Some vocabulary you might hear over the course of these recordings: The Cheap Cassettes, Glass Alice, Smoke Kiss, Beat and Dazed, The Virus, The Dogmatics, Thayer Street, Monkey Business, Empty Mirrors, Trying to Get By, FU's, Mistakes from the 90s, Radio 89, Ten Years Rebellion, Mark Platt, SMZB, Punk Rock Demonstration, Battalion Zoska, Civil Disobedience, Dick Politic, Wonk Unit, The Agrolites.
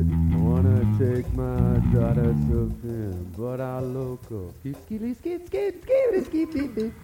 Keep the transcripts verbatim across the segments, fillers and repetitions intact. Wanna take my daughter to film, but our local skip skip skip skip skip skip skip skip.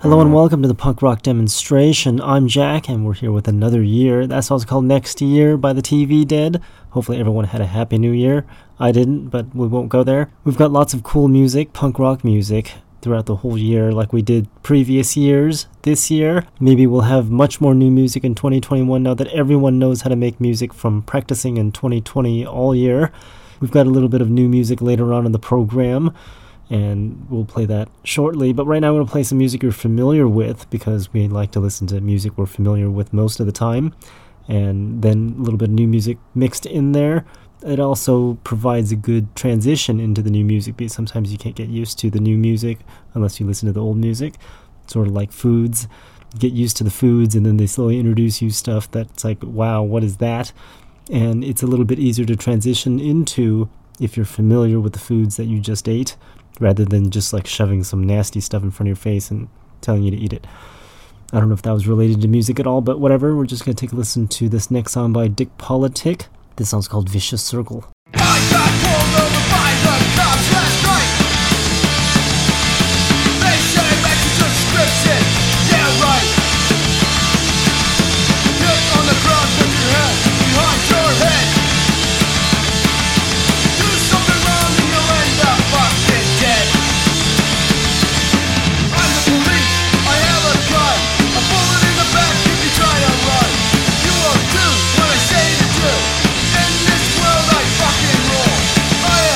Hello and welcome to the Punk Rock Demonstration. I'm Jack and we're here with another year. That song's called Next Year by the T V Dead. Hopefully everyone had a happy new year. I didn't, but we won't go there. We've got lots of cool music, punk rock music, throughout the whole year like we did previous years. This year, maybe we'll have much more new music in twenty twenty-one now that everyone knows how to make music from practicing in twenty twenty all year. We've got a little bit of new music later on in the program, and we'll play that shortly. But right now I'm going to play some music you're familiar with, because we like to listen to music we're familiar with most of the time, and then a little bit of new music mixed in there. It also provides a good transition into the new music, because sometimes you can't get used to the new music unless you listen to the old music. It's sort of like foods. You get used to the foods, and then they slowly introduce you stuff that's like, wow, what is that? And it's a little bit easier to transition into if you're familiar with the foods that you just ate, rather than just like shoving some nasty stuff in front of your face and telling you to eat it. I don't know if that was related to music at all, but whatever. We're just going to take a listen to this next song by Dick Politic. This song's called Vicious Circle. I got pulled over by the cops last night. They say that's a description. Yeah, right. Hit on the ground with your head behind your head. What I say to do, in this world I fucking rule. I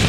Peace!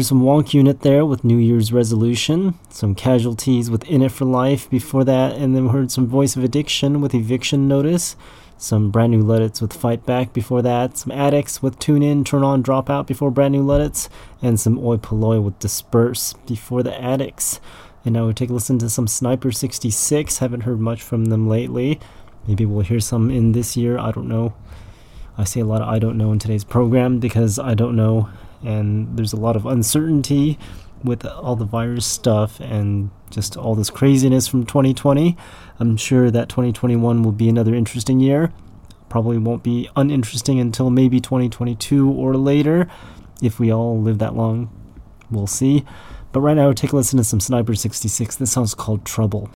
Some Wonk Unit there with New Year's Resolution, some Casualties with In It For Life before that, and then we heard some Voice of Addiction with Eviction Notice, some Brand New Luddits with Fight Back before that, some Addicts with Tune In, Turn On, Drop Out before Brand New Luddits, and some Oi Polloi with Disperse before the Addicts. And now we'll take a listen to some Sniper sixty-six, haven't heard much from them lately, maybe we'll hear some in this year, I don't know. I say a lot of I don't know in today's program because I don't know. And there's a lot of uncertainty with all the virus stuff and just all this craziness from twenty twenty. I'm sure that twenty twenty-one will be another interesting year. Probably won't be uninteresting until maybe twenty twenty-two or later, if we all live that long. We'll see. But right now, we'll take a listen to some Sniper sixty-six. This song's called Trouble.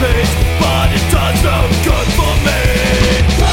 But it does no good for me.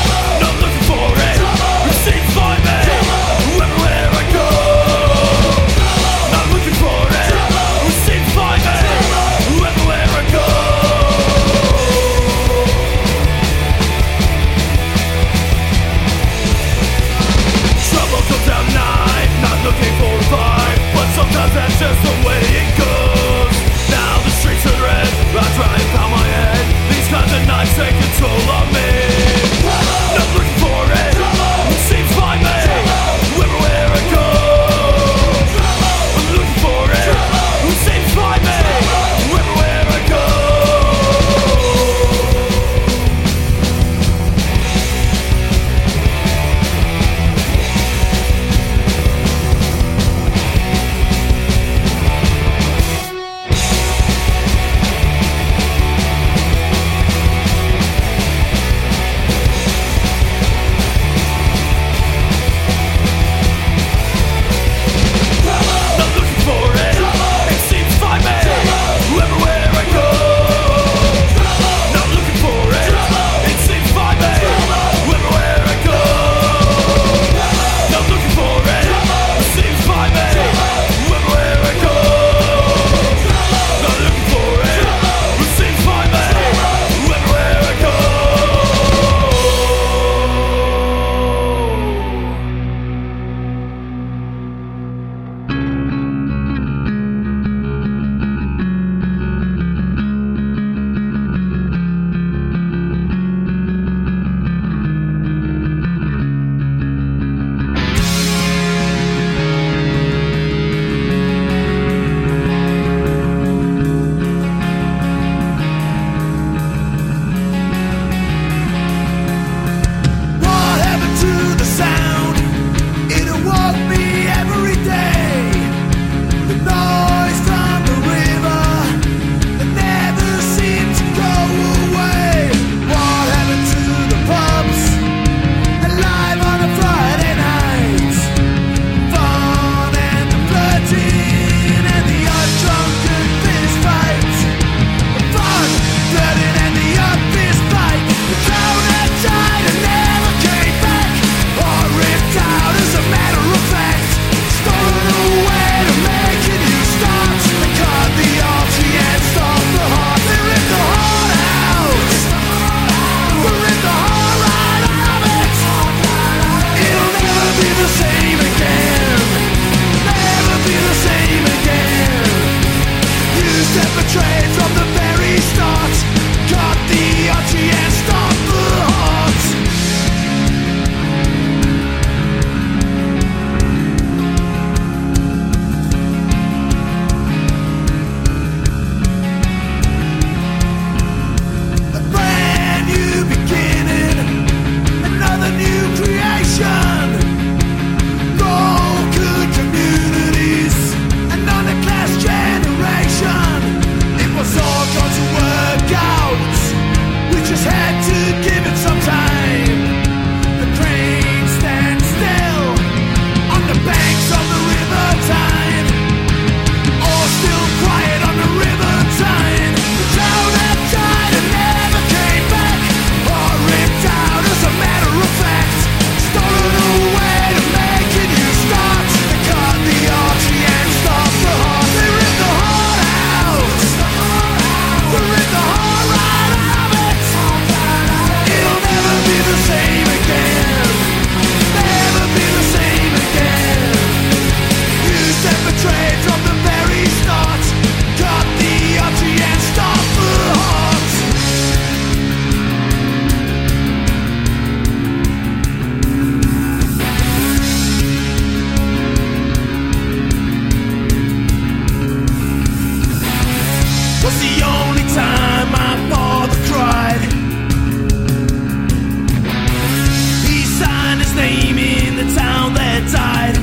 name in the town that died.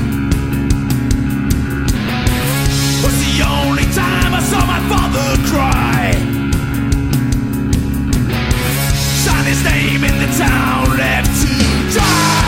Was the only time I saw my father cry. Signed his name in the town left to die.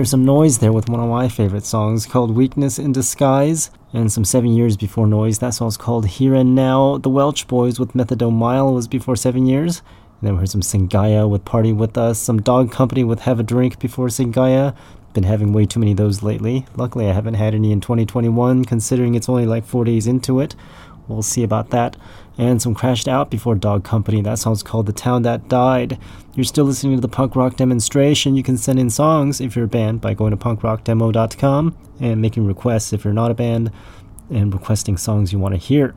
There's some Noise there with one of my favorite songs called Weakness in Disguise. And some seven years before Noise, that song's called Here and Now. The Welch Boys with Methadone Mile was before seven years. And then we heard some Singaya with Party With Us, some Dog Company with Have a Drink before Singaya. Been having way too many of those lately. Luckily I haven't had any in twenty twenty-one, considering it's only like four days into it. We'll see about that. And some Crashed Out before Dog Company. That song's called The Town That Died. You're still listening to the Punk Rock Demonstration. You can send in songs if you're a band by going to punk rock demo dot com and making requests if you're not a band and requesting songs you want to hear.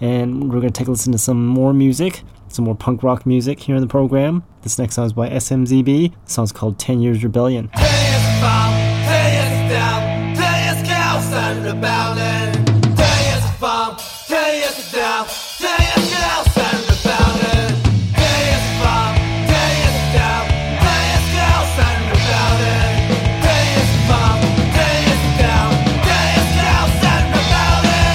And we're going to take a listen to some more music, some more punk rock music here in the program. This next song is by S M Z B. The song's called Ten Years Rebellion. Ten years fall, ten years down, ten years chaos and rebellion. Ten years fall, ten years down, ten years chaos and rebellion. Ten years fall, ten years down, ten years chaos and rebellion. Ten years fall, ten years down, ten years chaos and rebellion.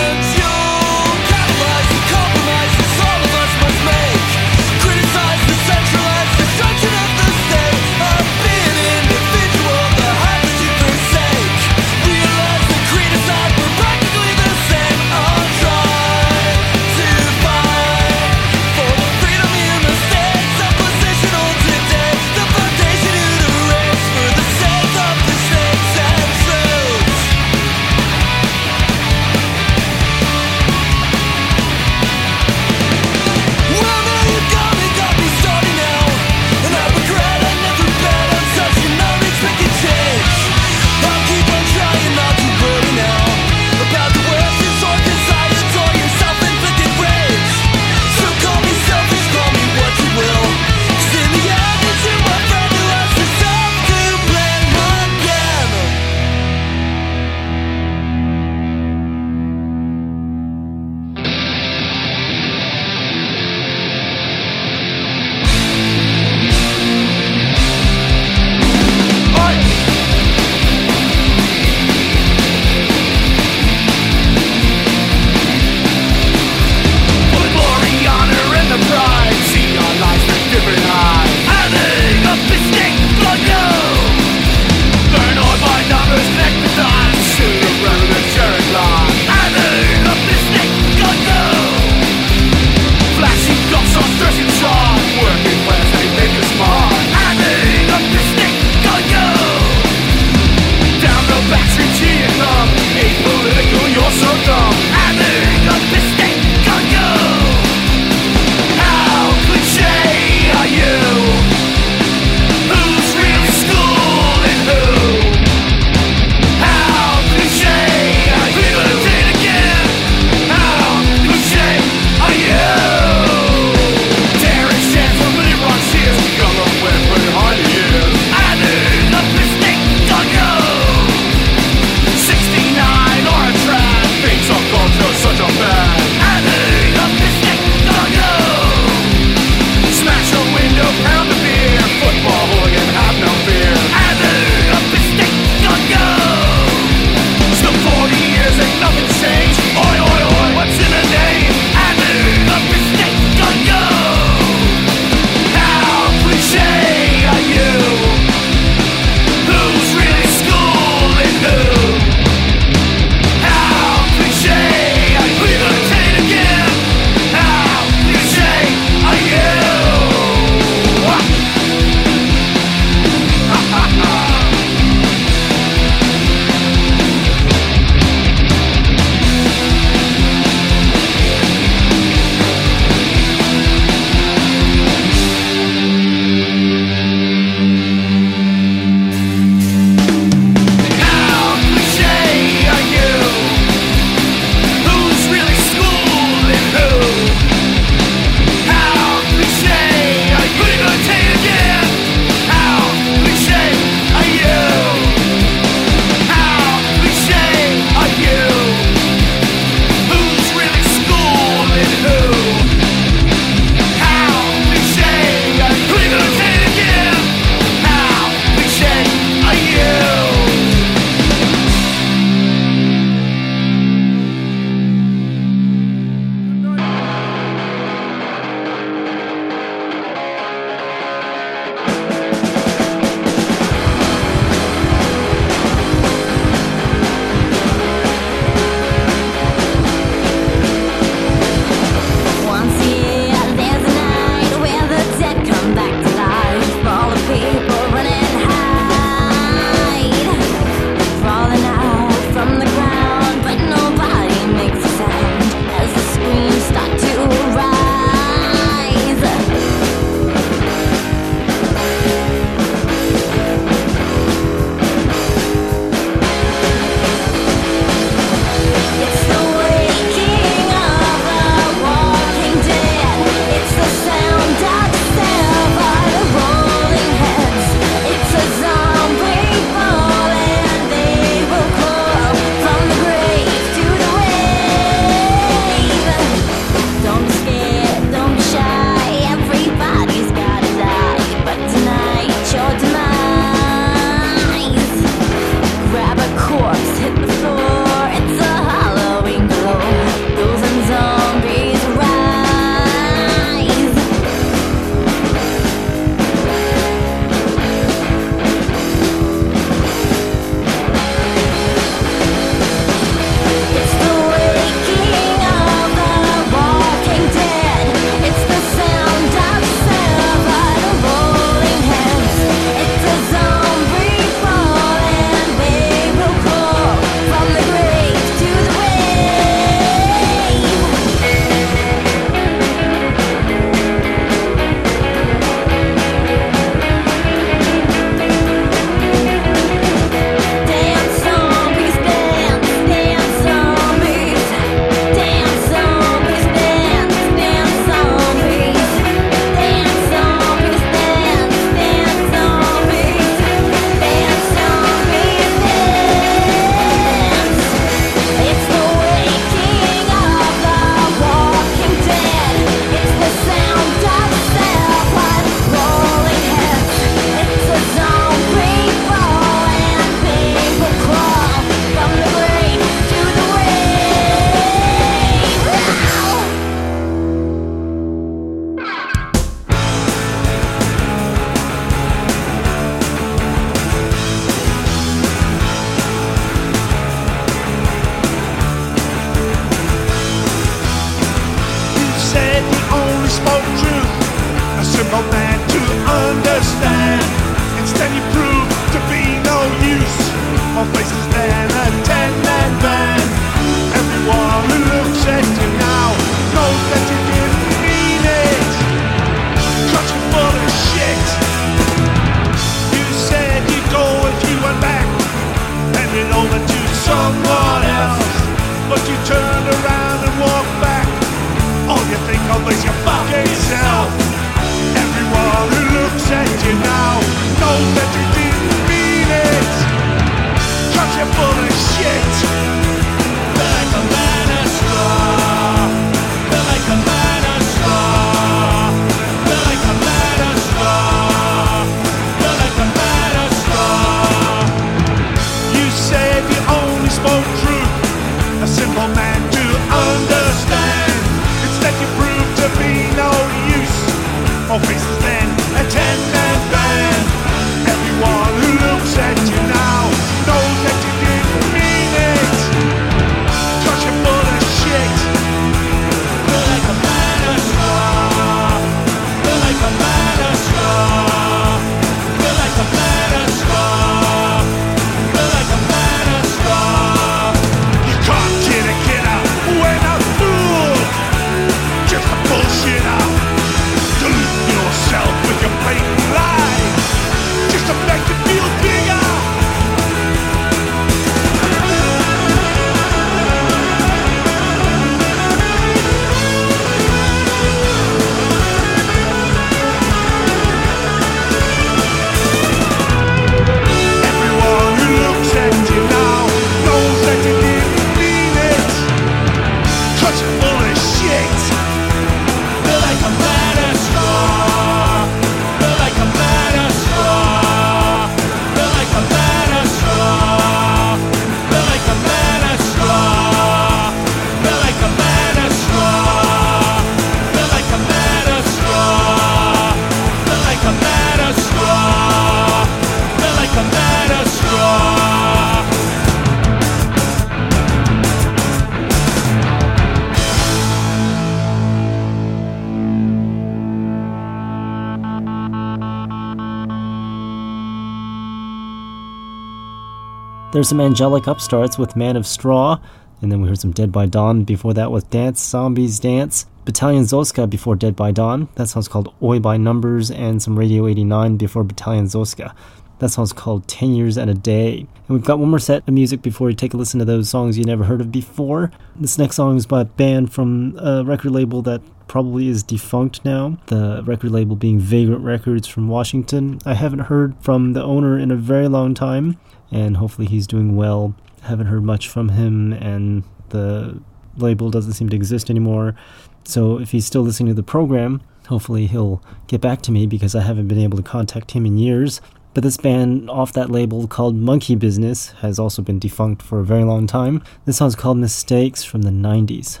There's some Angelic Upstarts with Man of Straw, and then we heard some Dead by Dawn before that with Dance, Zombies Dance. Battalion Zoska before Dead by Dawn, that song's called Oi by Numbers, and some Radio eighty-nine before Battalion Zoska. That song's called Ten Years and a Day. And we've got one more set of music before you take a listen to those songs you never heard of before. This next song is by a band from a record label that probably is defunct now, the record label being Vagrant Records from Washington. I haven't heard from the owner in a very long time, and hopefully he's doing well. I haven't heard much from him, and the label doesn't seem to exist anymore. So if he's still listening to the program, hopefully he'll get back to me, because I haven't been able to contact him in years. But this band off that label called Monkey Business has also been defunct for a very long time. This song's called Mistakes from the nineties.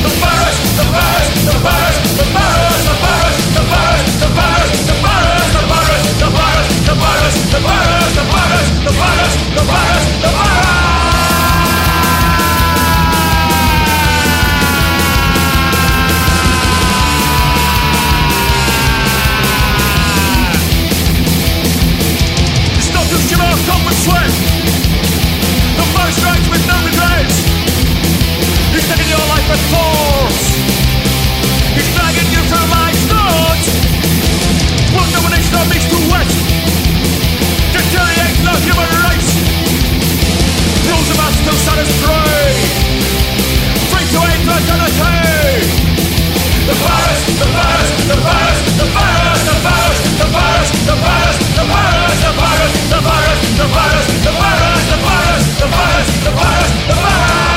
The virus, the virus, the virus, the virus, the virus, the virus, the virus, the virus. the sweat, the first strikes with no regrets. He's taking your life by force. He's dragging you from my thoughts. World domination of east to west deteriorates the human race. Those of us who set us free, free to aid for eternity. The virus, the virus, the virus, the virus, the virus, the virus, the virus, the virus, the virus, the virus, the virus, the virus, the virus, the virus, the virus, the virus.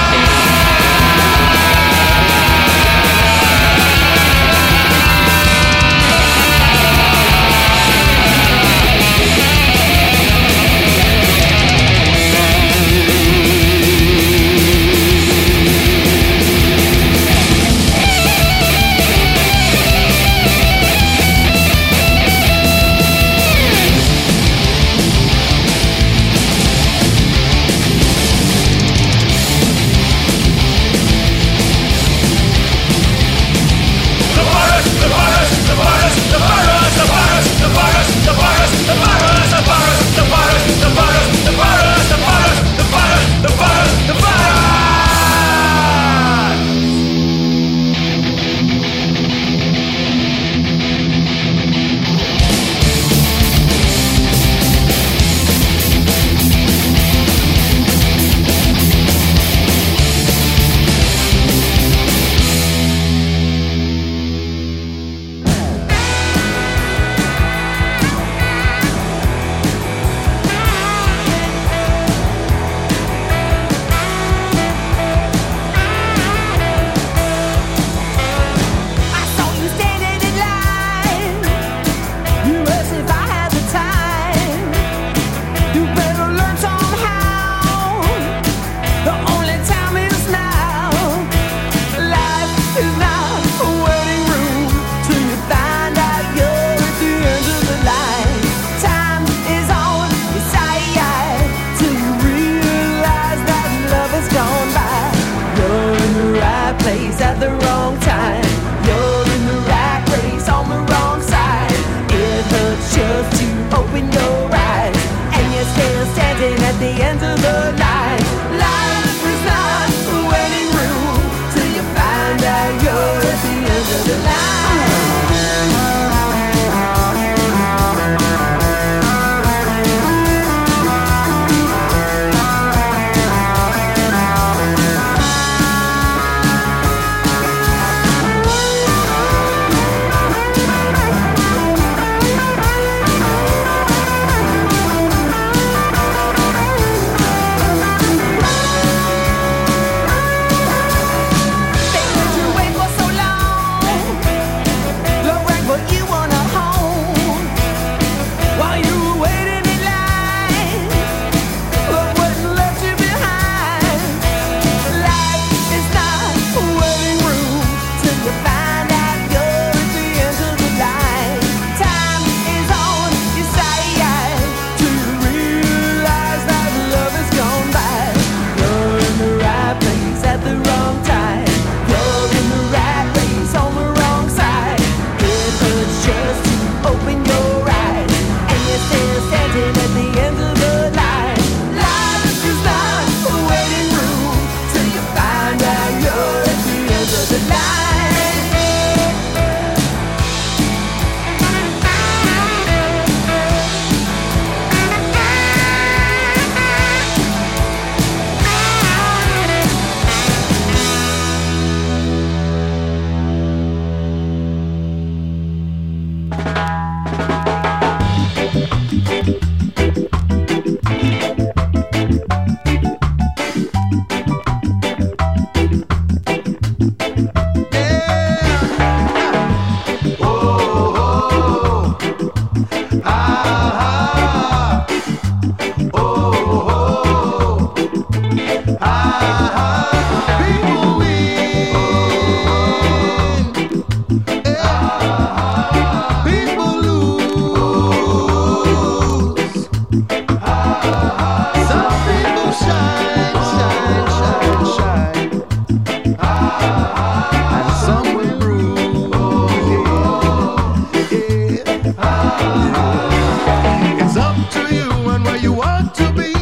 It's up to you and where you want to be.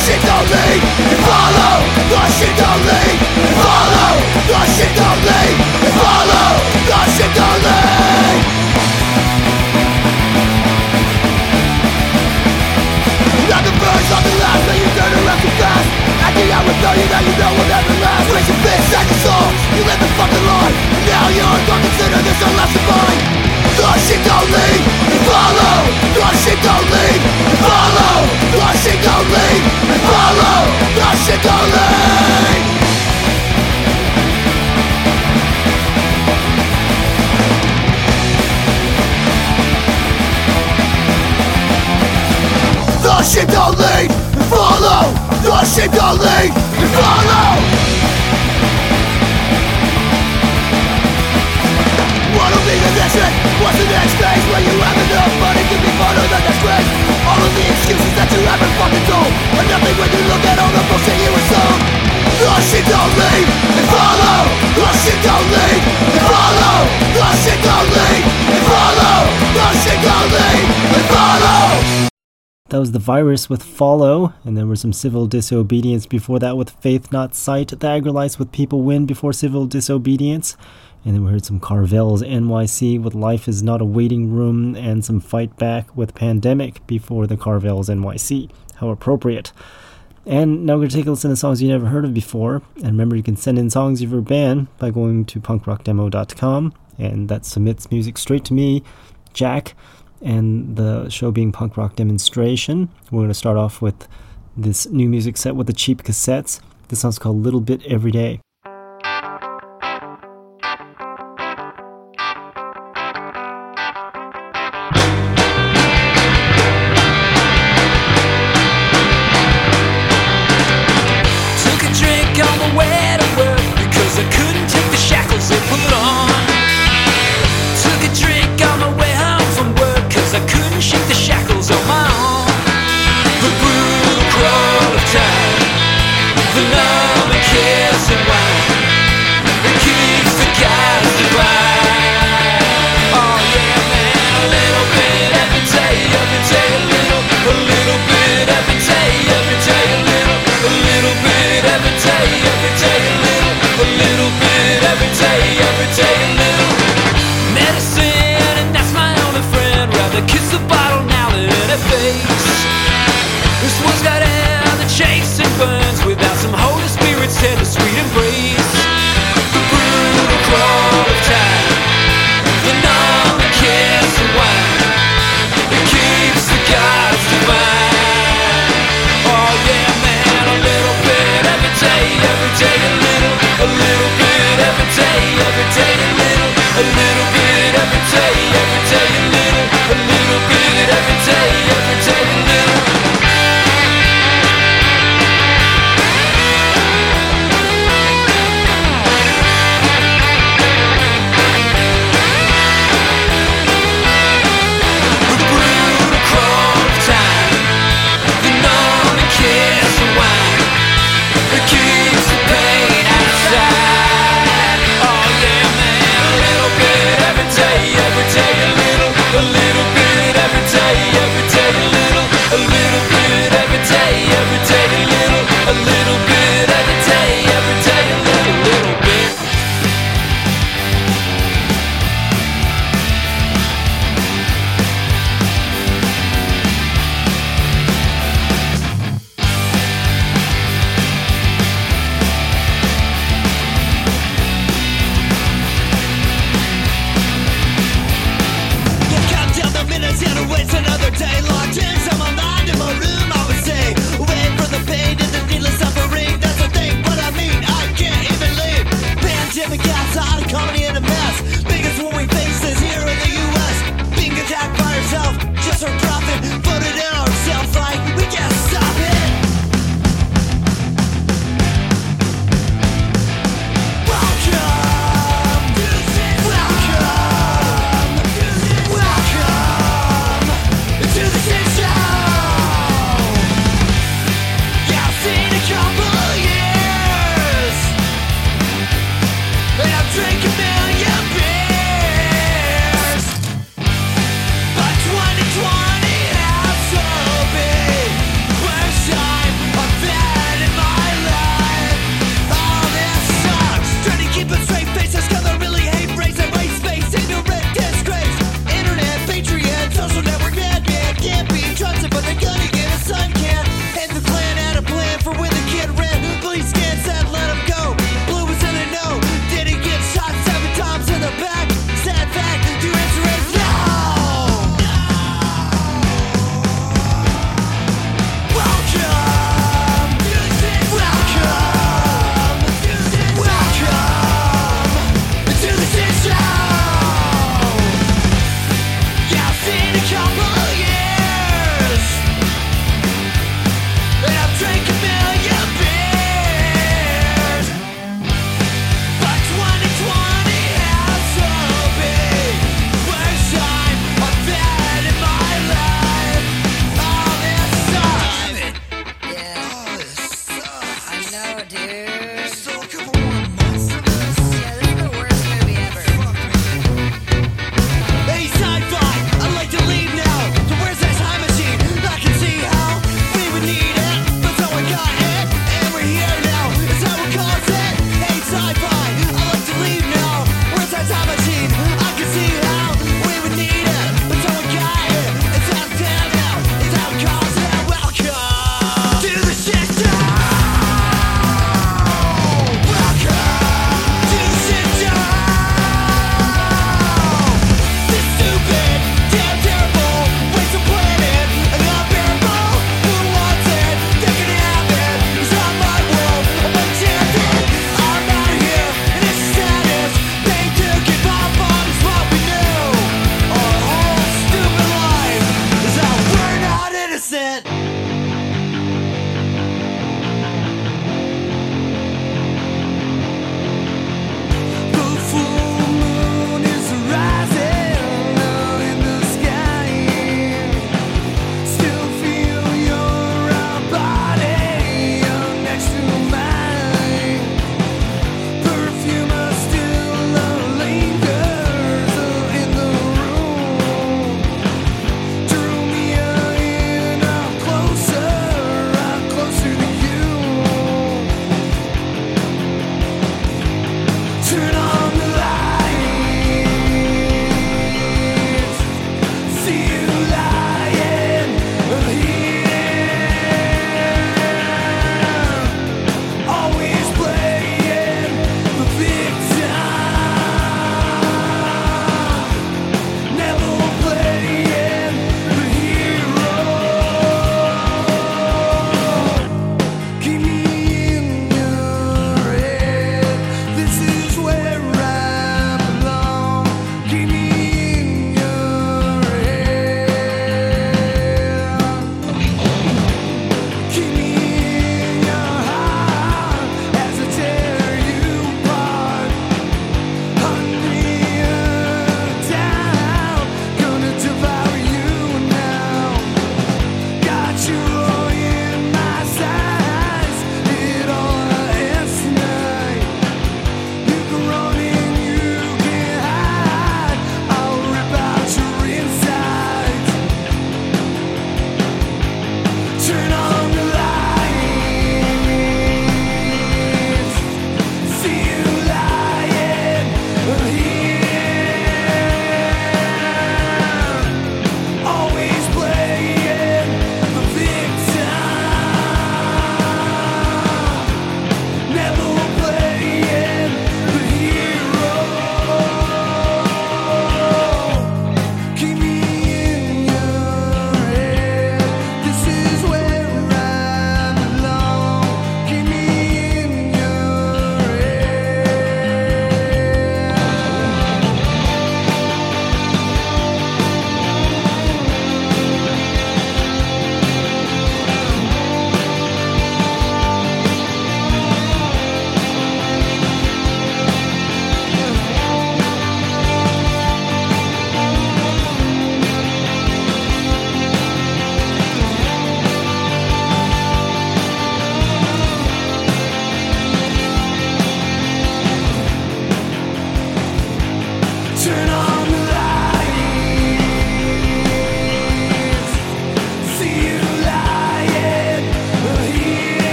Shit don't leave, follow, the shit don't leave, follow, the That was The Virus with Follow, and there was some Civil Disobedience before that with Faith Not Sight, The Agrolites with People Win before Civil Disobedience, and then we heard some Carvel's N Y C with Life Is Not a Waiting Room, and some Fight Back with Pandemic before the Carvel's N Y C. How appropriate. And now we're going to take a listen to songs you never heard of before. And remember, you can send in songs of your band by going to punk rock demo dot com, and that submits music straight to me, Jack, and the show being Punk Rock Demonstration. We're going to start off with this new music set with the Cheap Cassettes. This song's called Little Bit Every Day.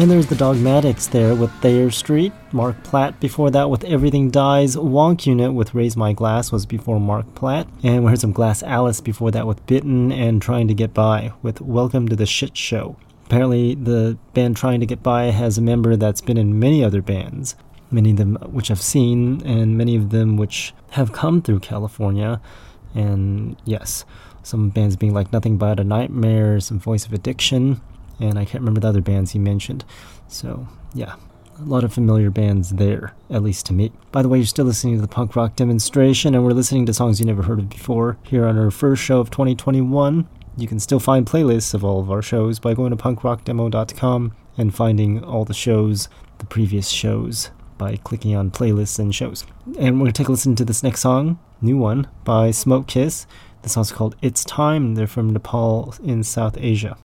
And there's the Dogmatics there with Thayer Street, Mark Platt before that with Everything Dies, Wonk Unit with Raise My Glass was before Mark Platt, and we heard some Glass Alice before that with Bitten, and Trying to Get By with Welcome to the Shit Show. Apparently the band Trying to Get By has a member that's been in many other bands, many of them which I've seen, and many of them which have come through California, and yes, some bands being like Nothing But a Nightmare, some Voice of Addiction, and I can't remember the other bands he mentioned. So, yeah, a lot of familiar bands there, at least to me. By the way, you're still listening to the Punk Rock Demonstration, and we're listening to songs you never heard of before here on our first show of twenty twenty-one. You can still find playlists of all of our shows by going to punk rock demo dot com and finding all the shows, the previous shows, by clicking on playlists and shows. And we're going to take a listen to this next song, new one, by Smoke Kiss. The song's called It's Time. They're from Nepal in South Asia.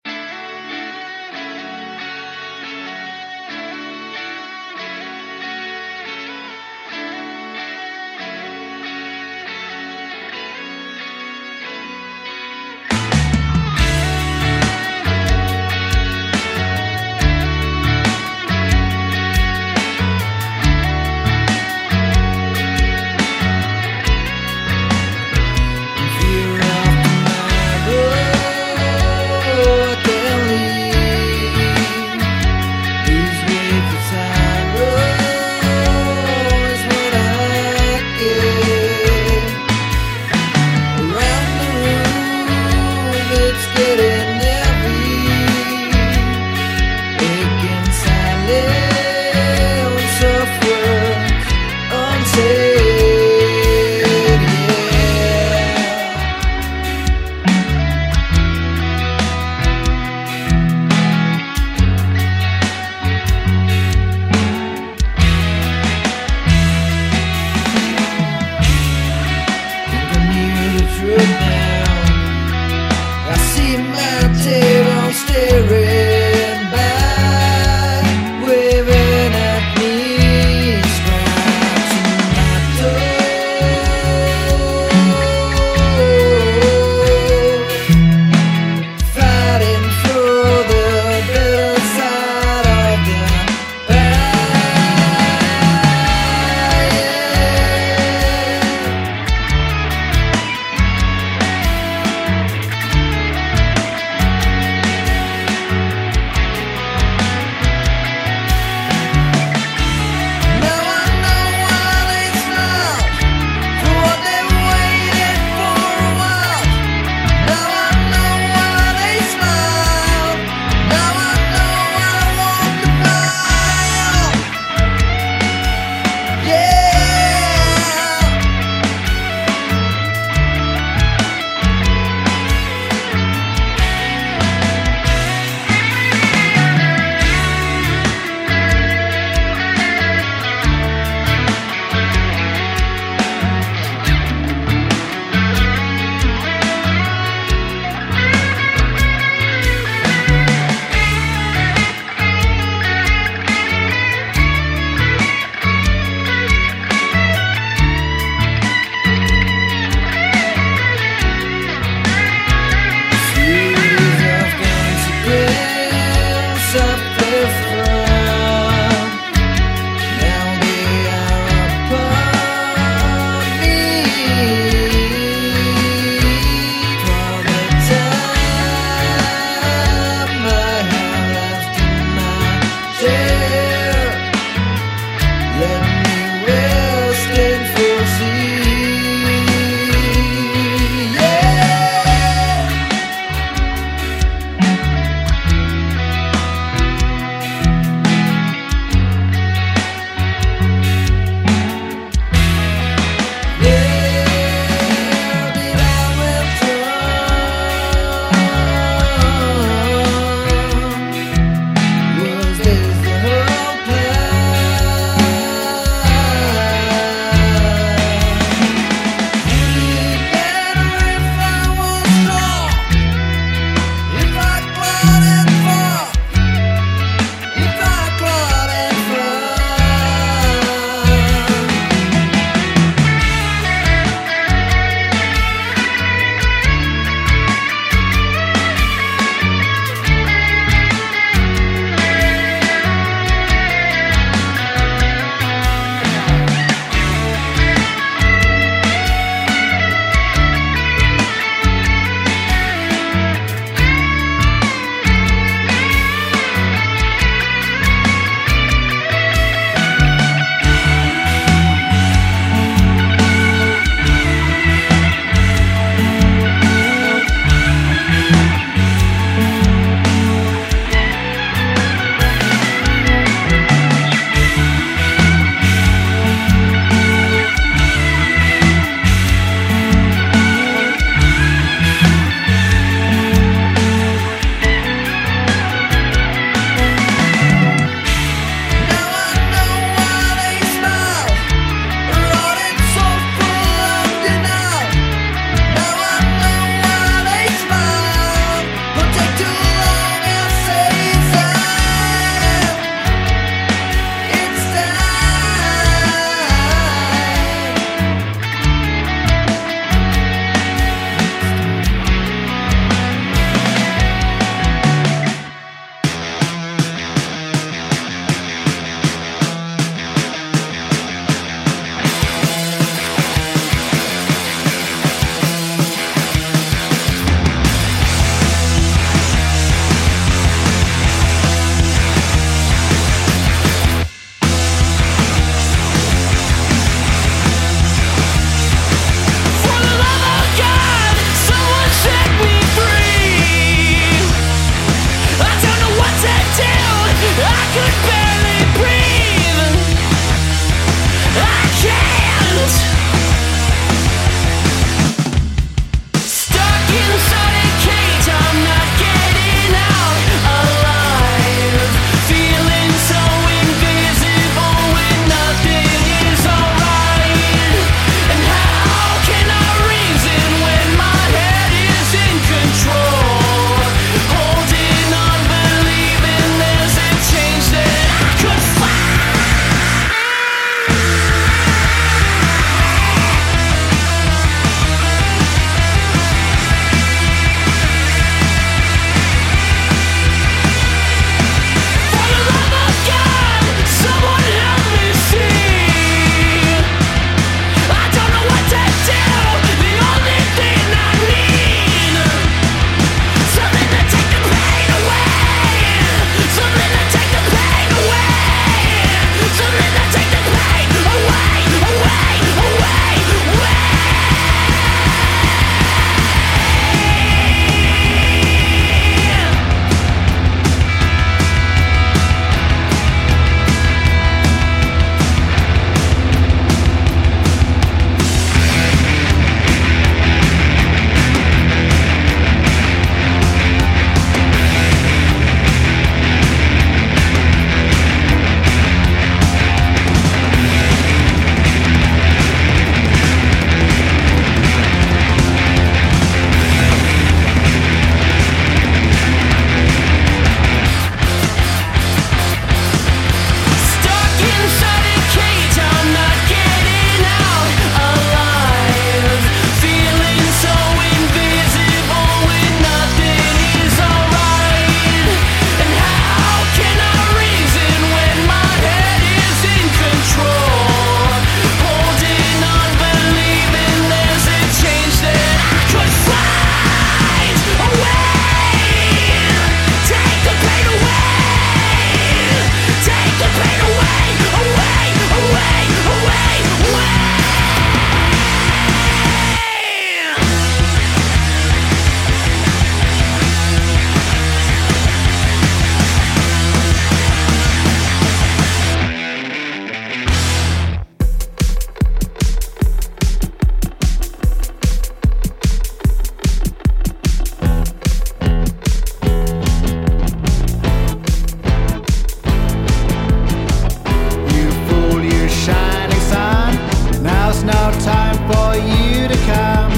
for you to come,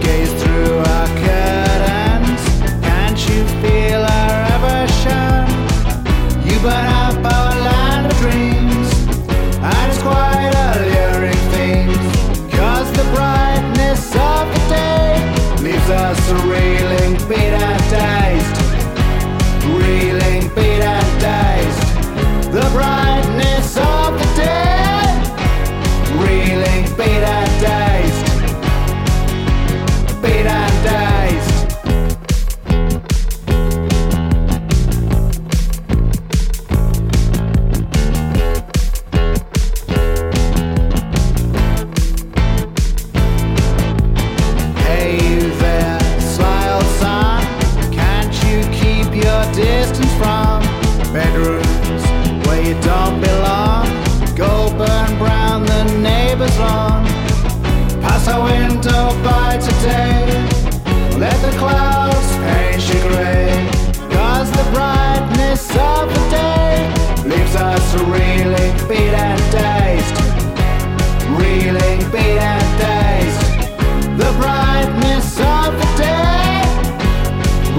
gaze through our curtains, can't you feel our aversion? You burn up our land of dreams, and it's quite alluring themes, cause the brightness of the day leaves us reeling, beat and dazed, reeling, beat and dazed, the brightness of the day. Reeling, beat and dazed, beat and dazed. Hey you there, sly old son, can't you keep your distance from bedrooms where you don't belong? Go burn brown the neighbor's lawn, pass our window by today, let the clouds paint you grey, cause the brightness of the day leaves us reeling, beat and dazed, reeling, beat and dazed, the brightness of the day,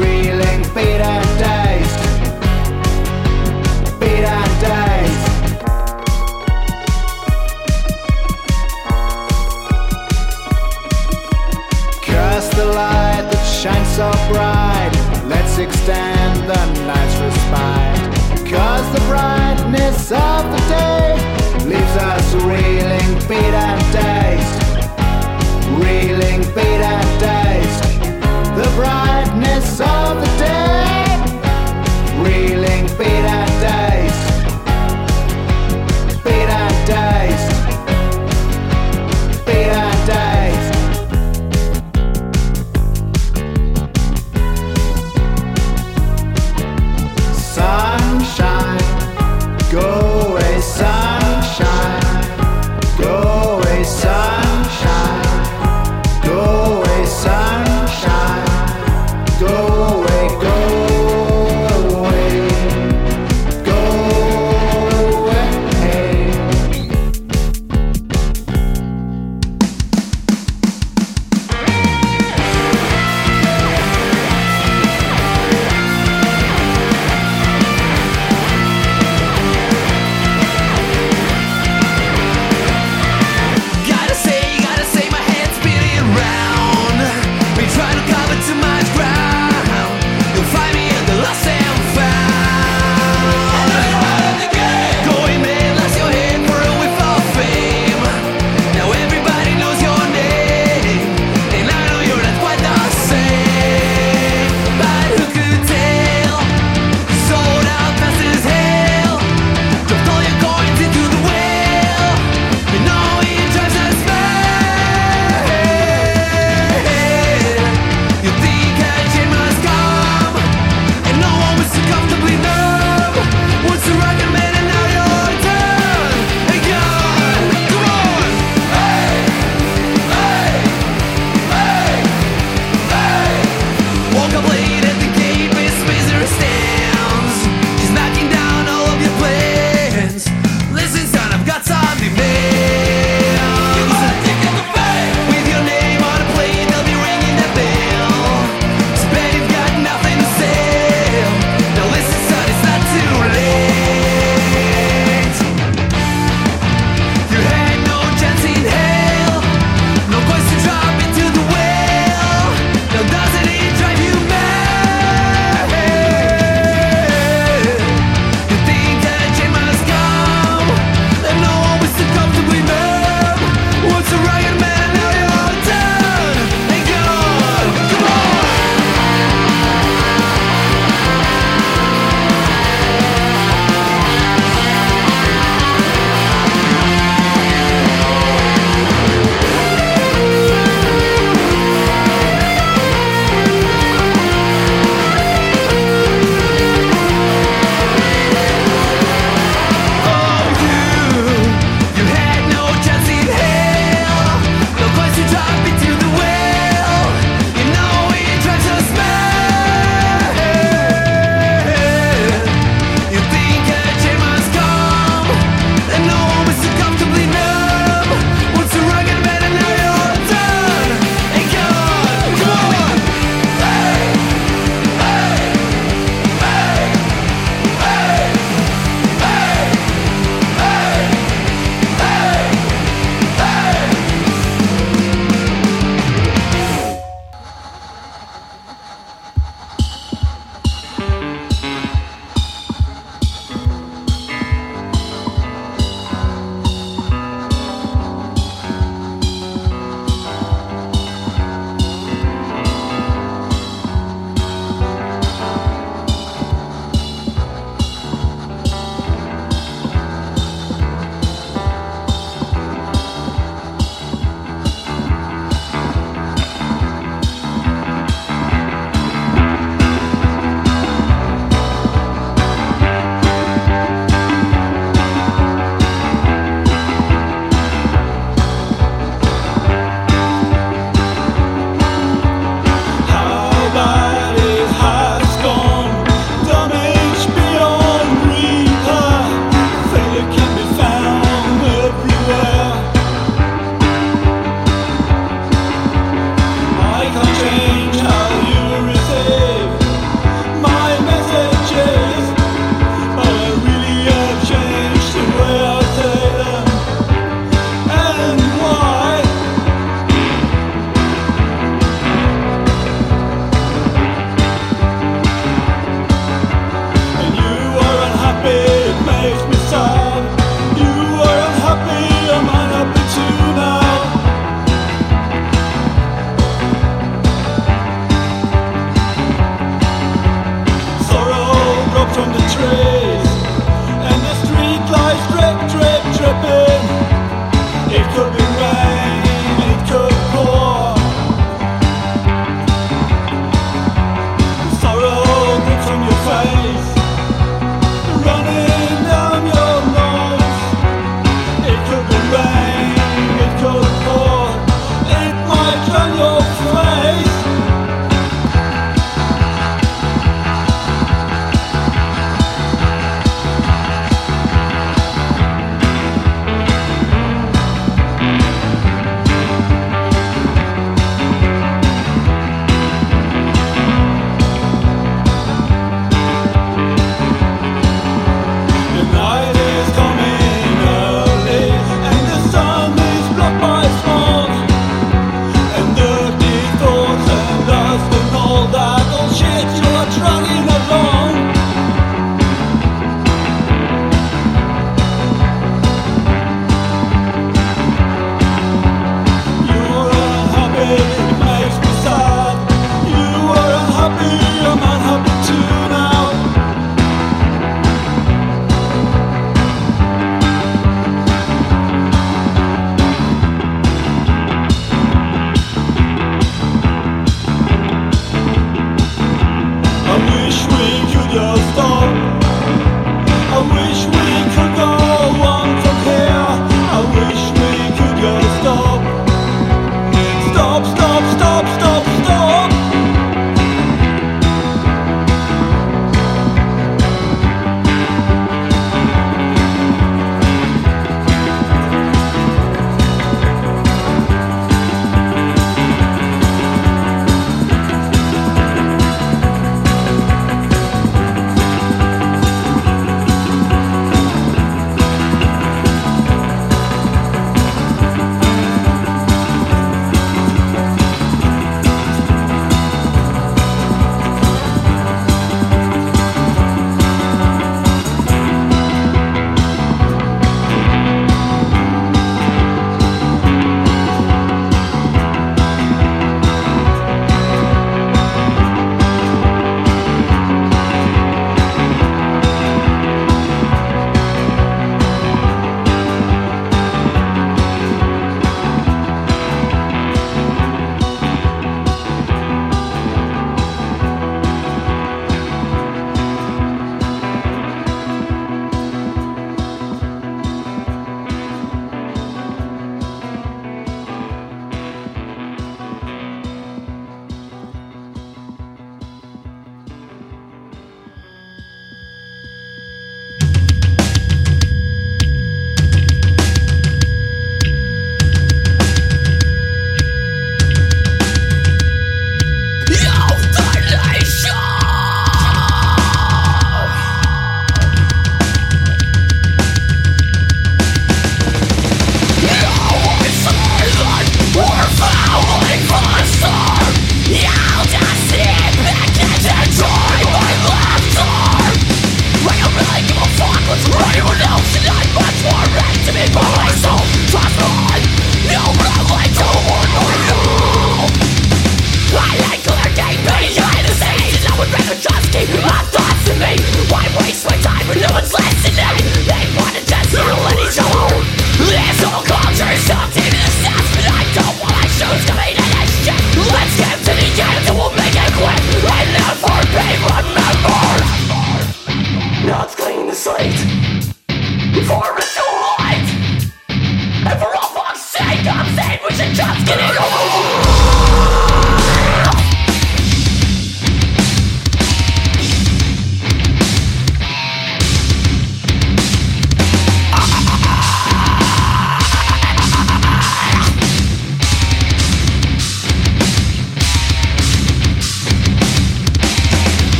reeling, beat and dazed, beat and dazed. The light that shines so bright, let's extend the night's respite, cause the brightness of the day leaves us reeling, beat and dazed, reeling, beat and dazed, the brightness of the day, reeling, beat and dazed, beat and dazed, beat and dazed. Sunshine, go away, sunshine, go away, sunshine.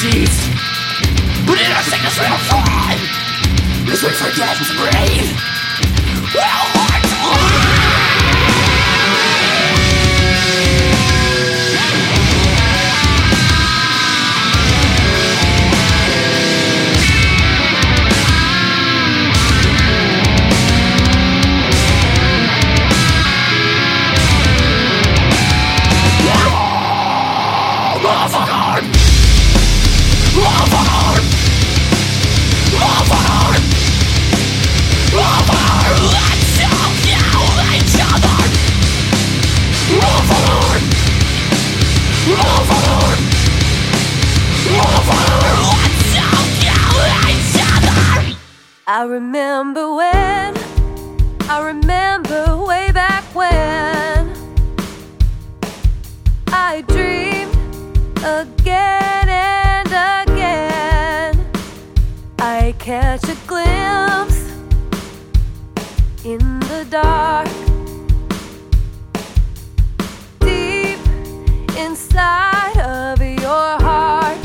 sheets. But in our sickness we'll fly. This we forget to breathe. We'll hard to I remember when, I remember way back when I dreamed again and again. I catch a glimpse in the dark, deep inside of your heart.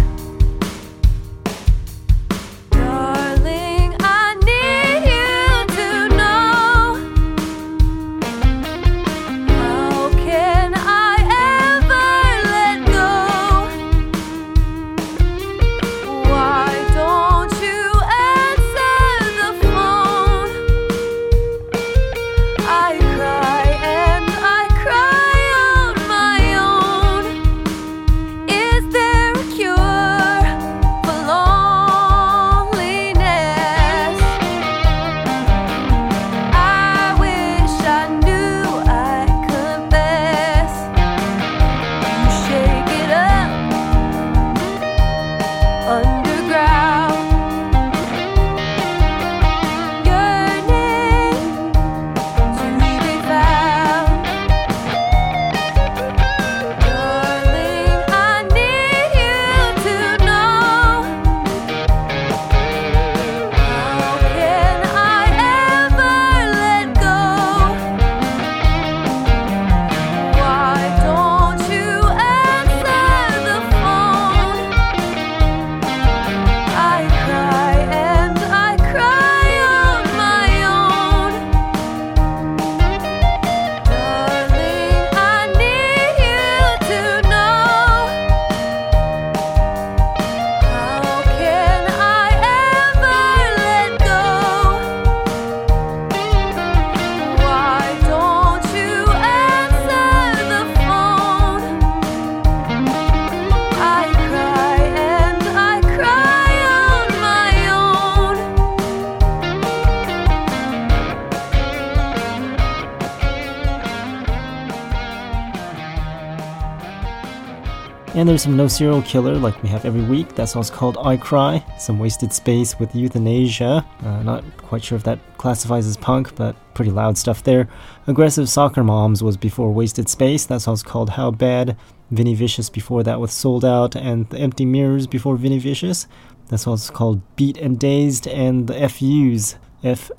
And there's some No Serial Killer like we have every week. That song's called I Cry. Some Wasted Space with Euthanasia. Uh, not quite sure if that classifies as punk, but pretty loud stuff there. Aggressive Soccer Moms was before Wasted Space. That song's called How Bad. Vinnie Vicious before that with Sold Out. And The Empty Mirrors before Vinnie Vicious. That song's called Beat and Dazed. And the F U's, F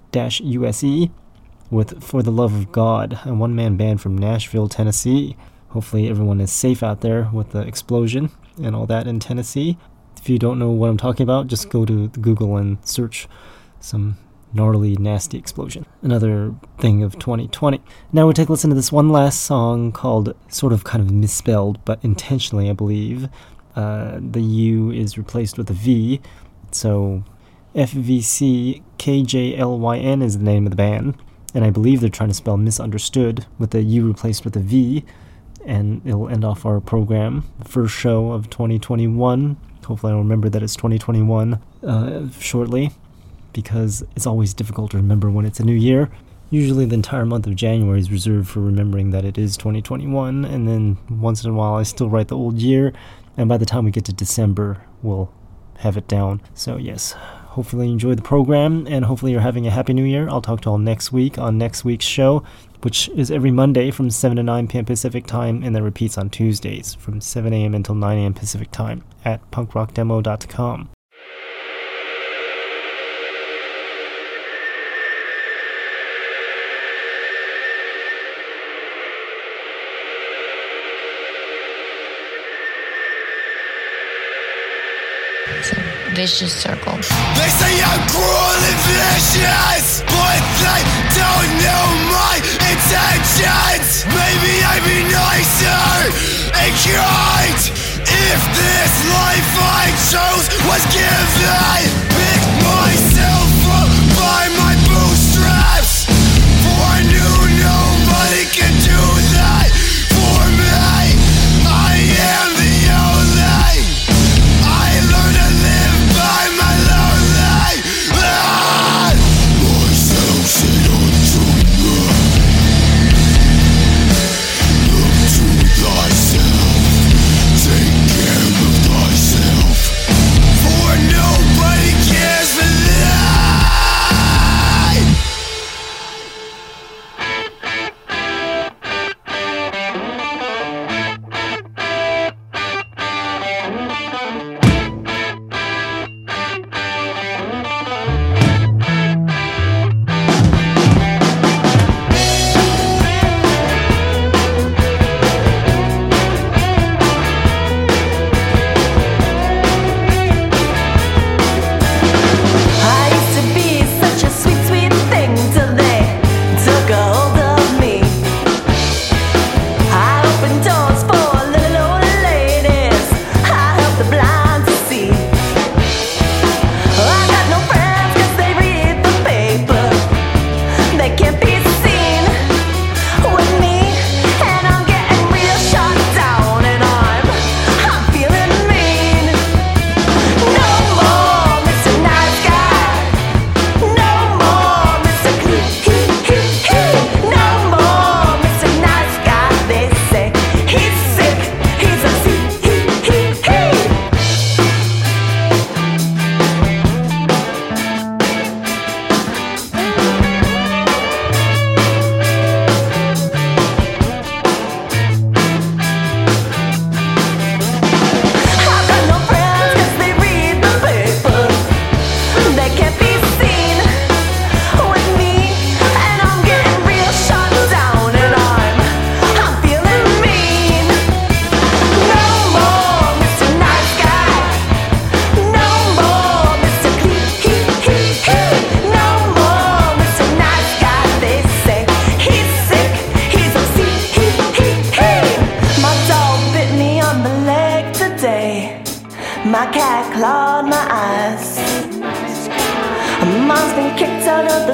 U S E, with For the Love of God, a one-man band from Nashville, Tennessee. Hopefully everyone is safe out there with the explosion and all that in Tennessee. If you don't know what I'm talking about, just go to Google and search some gnarly, nasty explosion. Another thing of twenty twenty. Now we'll take a listen to this one last song called, sort of kind of misspelled, but intentionally, I believe. Uh, the U is replaced with a V. So F V C K J L Y N is the name of the band. And I believe they're trying to spell misunderstood with the U replaced with a V. And it'll end off our program. First show of twenty twenty-one. Hopefully I'll remember that it's twenty twenty-one uh, shortly, because it's always difficult to remember when it's a new year. Usually the entire month of January is reserved for remembering that it is twenty twenty-one, and then once in a while I still write the old year, and by the time we get to December, we'll have it down. So yes, hopefully you enjoy the program, and hopefully you're having a happy new year. I'll talk to you all next week on next week's show, which is every Monday from seven to nine p.m. Pacific Time, and then repeats on Tuesdays from seven a.m. until nine a.m. Pacific Time at punk rock demo dot com. Vicious Circle. They say I'm cruel and vicious, but they don't know my intentions. Maybe I'd be nicer and kind if this life I chose was given. Pick myself up by my bootstraps, for I knew nobody could do that for me. I am the only. I learned to live by my lonely. Ah! Myself said unto me, look to thyself, take care of thyself, for nobody cares for thee.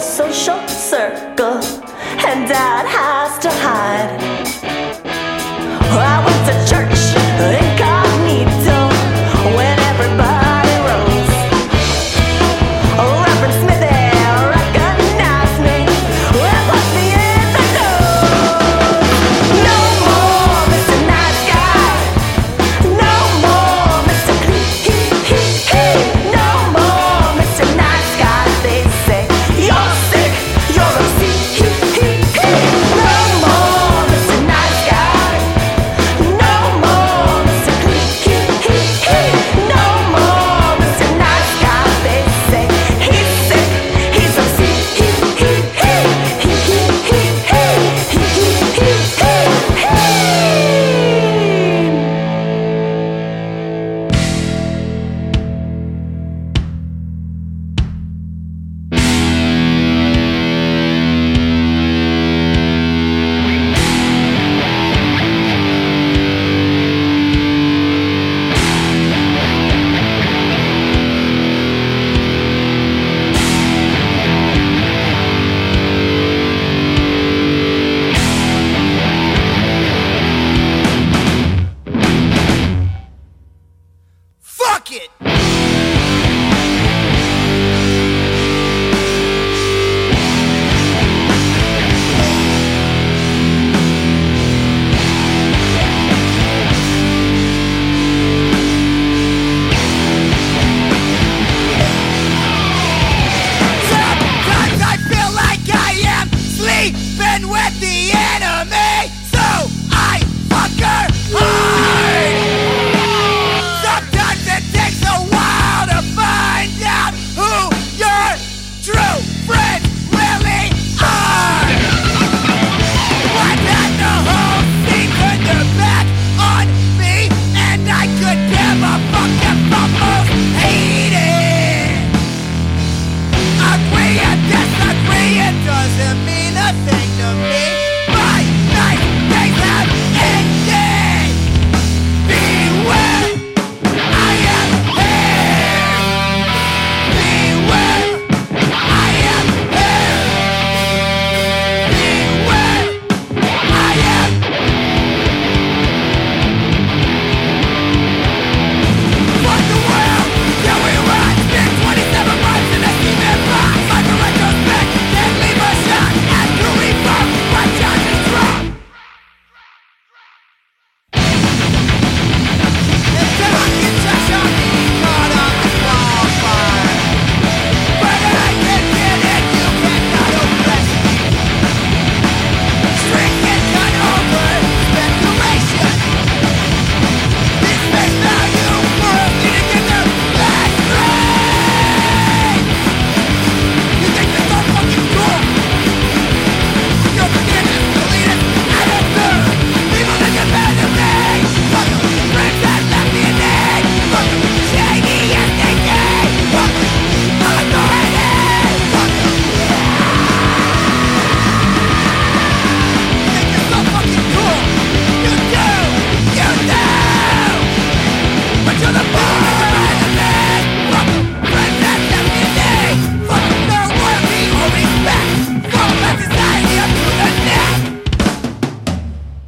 Social circle and died house to house.